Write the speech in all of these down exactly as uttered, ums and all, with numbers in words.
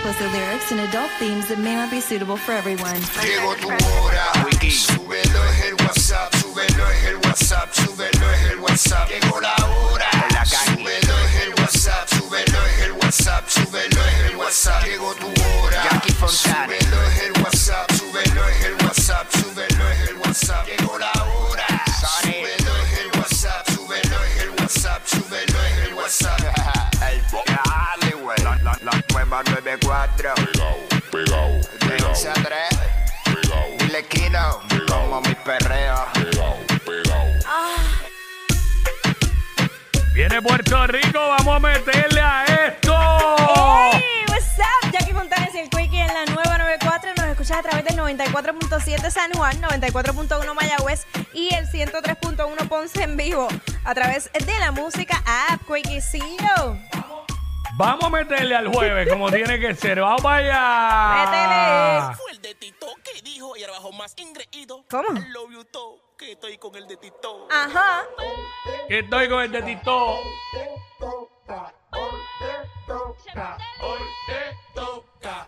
explicit lyrics and adult themes that may not be suitable for everyone. Llegó tu hora, Quiki. Súbelo es el WhatsApp, súbelo es el WhatsApp, súbelo es el WhatsApp. Llegó la hora, la súbelo es el WhatsApp, súbelo es el WhatsApp, súbelo es el WhatsApp. Llegó tu hora, Jackie Montanés. Súbelo es el WhatsApp, súbelo es el WhatsApp, súbelo es el WhatsApp. Llegó la hora, súbelo es el WhatsApp, súbelo es el WhatsApp, súbelo es el WhatsApp. El dale, güey. La, la, la nueva noventa y cuatro. Pegao, pegao, pegao. Pegao. Dile Kino, como mi perreo. Pegao, pegao. Ah. Viene Puerto Rico, vamos a meterle a esto. Hey, what's up? Jackie Montanés y el Quiki en la nueva noventa y cuatro. Nos escuchas a través del noventa y cuatro punto siete San Juan, noventa y cuatro punto uno Mayagüez y el ciento tres punto uno Ponce en vivo. A través de la música app, Quikicillo. Vamos a meterle al jueves como tiene que ser. Vamos para allá. Métele. Fue el de Tito que dijo y ahora bajó más ingreído. ¿Cómo? I love you too, que estoy con el de Tito. Ajá. Que estoy con el de Tito. Hoy te toca, hoy te toca, hoy te toca.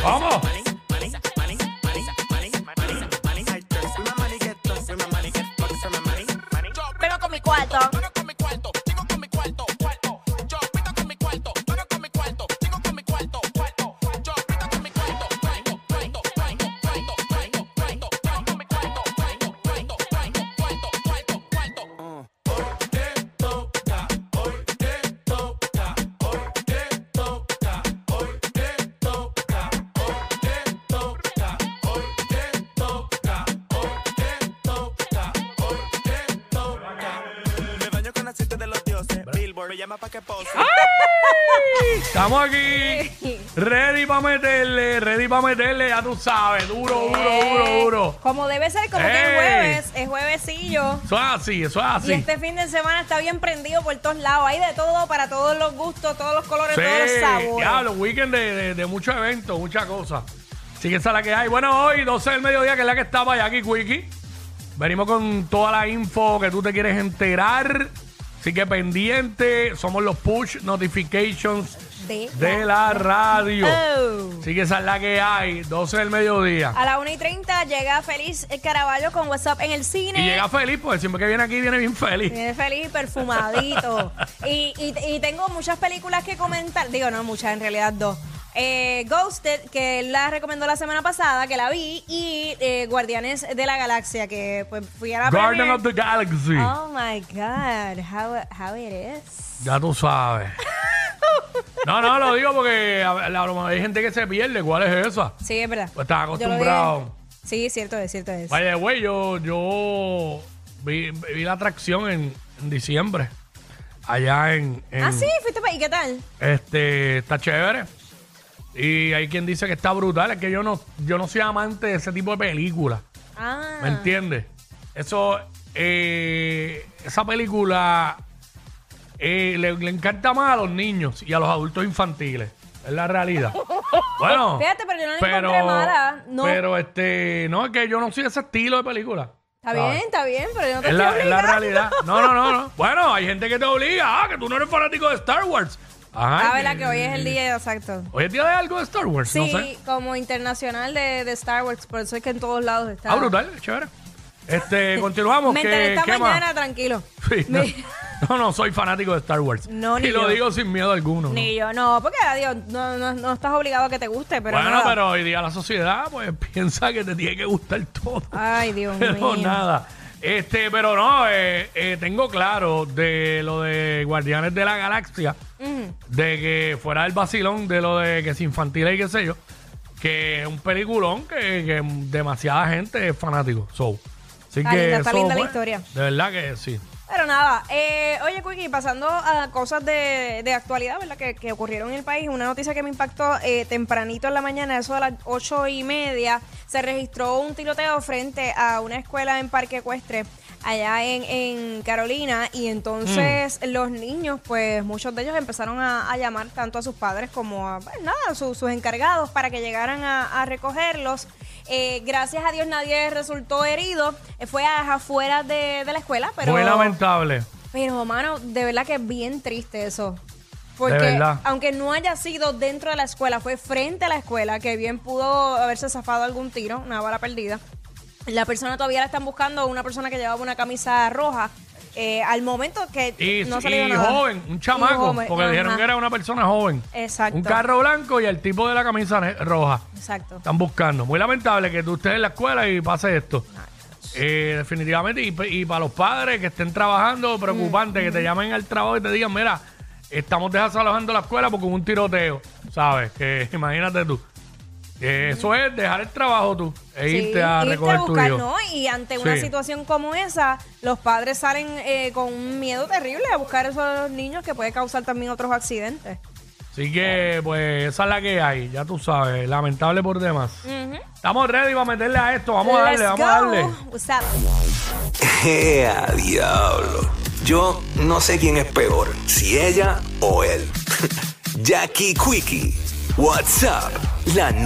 ¿Cómo? Vengo con mi cuarto. Vengo con mi cuarto. Vengo con mi cuarto. Cuarto. Yo vengo con mi cuarto. Vengo con mi cuarto. Vengo con mi cuarto. Cuarto. Yo vengo con mi cuarto. Cuarto. Cuarto. Cuarto. Cuarto. Cuarto. Cuarto. Mi cuarto. Cuarto. Cuarto. Cuarto. Cuarto. Cuarto. Hoy te toca. Hoy te toca. Hoy te toca. Hoy te toca. Hoy te toca. Hoy te toca. Hoy te toca. Hoy te toca. Me baño con aceite de los dioses. Billboard me llama para que pose. Estamos aquí, ready para meterle, ready para meterle, ya tú sabes, duro, duro, duro, duro. Como debe ser, como Ey. que es jueves, es juevesillo. Eso es así, eso es así. Y este fin de semana está bien prendido por todos lados, hay de todo, para todos los gustos, todos los colores, sí, todos los sabores. Ya, los weekends de, de, de muchos eventos, muchas cosas. Así que esa es la que hay. Bueno, hoy, doce del mediodía, que es la que está para Jackie Quiki. Venimos con toda la info que tú te quieres enterar. Así que pendiente, somos los push notifications de, de la radio. Oh. Así que esa es la que hay, doce del mediodía. A las una y treinta llega Feliz Caraballo con WhatsApp en el cine. Y llega feliz, porque siempre que viene aquí viene bien feliz. Viene feliz y perfumadito. y, y, y tengo muchas películas que comentar, digo no muchas, en realidad dos. Eh, Ghosted, que la recomendó la semana pasada, que la vi, y eh, Guardianes de la Galaxia, que pues fui a la Guardian of the Galaxy. Oh my God, how, how it is. Ya tú sabes. No, no, lo digo porque la, la, hay gente que se pierde, ¿cuál es esa? Sí, es verdad. Pues estás acostumbrado. Sí, cierto es, cierto es. Vaya, güey, yo, yo vi, vi la atracción en, en diciembre, allá en, en... Ah, sí, fuiste para... ¿Y qué tal? Este, está chévere. Y hay quien dice que está brutal, es que yo no, yo no soy amante de ese tipo de películas. Ah. ¿Me entiendes? Eso, eh, esa película eh, le, le encanta más a los niños y a los adultos infantiles. Es la realidad. Bueno. Fíjate, pero yo no la pero, encontré mala. No. Pero este, no, es que yo no soy ese estilo de película. Está ¿sabes? bien, está bien, pero yo no te es estoy la, obligando. Es la realidad. No, no, no, no. Bueno, hay gente que te obliga, ah, que tú no eres fanático de Star Wars. Ajá, ah, verdad que hoy es el día, exacto. Hoy es día de algo de Star Wars, sí, no sé. Sí, como internacional de, de Star Wars, por eso es que en todos lados está. Ah, brutal, chévere. Este, continuamos. Me enteré esta mañana, más? tranquilo. Sí, no, no, no, soy fanático de Star Wars. No, ni Y yo. lo digo sin miedo alguno. Ni ¿no? yo, no, porque adiós, no, no, no estás obligado a que te guste, pero Bueno, nada. pero hoy día la sociedad, pues, piensa que te tiene que gustar todo. Ay, Dios pero mío. Pero nada. Este, pero no, eh, eh, tengo claro de lo de Guardianes de la Galaxia, uh-huh. de que fuera el vacilón de lo de que es infantil y qué sé yo, que es un peliculón que, que demasiada gente es fanático. So, así está que linda, está linda fue, la historia. De verdad que sí. Pero nada, eh, oye, Quiki, pasando a cosas de, de actualidad, ¿verdad? Que, que ocurrieron en el país. Una noticia que me impactó eh, tempranito en la mañana, eso a las ocho y media, se registró un tiroteo frente a una escuela en Parque Ecuestre. allá en, en Carolina, y entonces mm. los niños, pues muchos de ellos empezaron a, a llamar tanto a sus padres como a, pues, nada, a su, sus encargados para que llegaran a, a recogerlos. Eh, gracias a Dios nadie resultó herido, eh, fue a, afuera de, de la escuela, pero... Muy lamentable. Pero, mano, de verdad que es bien triste eso. Porque aunque no haya sido dentro de la escuela, fue frente a la escuela, que bien pudo haberse zafado algún tiro, una bala perdida. La persona todavía la están buscando, una persona que llevaba una camisa roja. Eh, al momento que y, no salió nada. Y joven, un chamaco, joven, porque ajá. dijeron que era una persona joven. Exacto. Un carro blanco y el tipo de la camisa roja. Exacto. Están buscando. Muy lamentable que tú estés en la escuela y pase esto. Eh, definitivamente, y, y para los padres que estén trabajando, preocupante, mm, que mm. te llamen al trabajo y te digan, mira, estamos desalojando la escuela porque hubo un tiroteo, ¿sabes? Que imagínate tú. Eh, mm. Eso es dejar el trabajo tú e sí, irte a irte recoger a buscar, tu hijo. ¿No? Y ante sí. una situación como esa, los padres salen eh, con un miedo terrible a buscar a esos niños, que puede causar también otros accidentes. Así que, pues, esa es la que hay, ya tú sabes, lamentable por demás. Uh-huh. Estamos ready para meterle a esto, vamos Let's a darle, go. vamos a darle. ¡Eh, a diablo! Yo no sé quién es peor, si ella o él. Jackie Quiki, what's up, la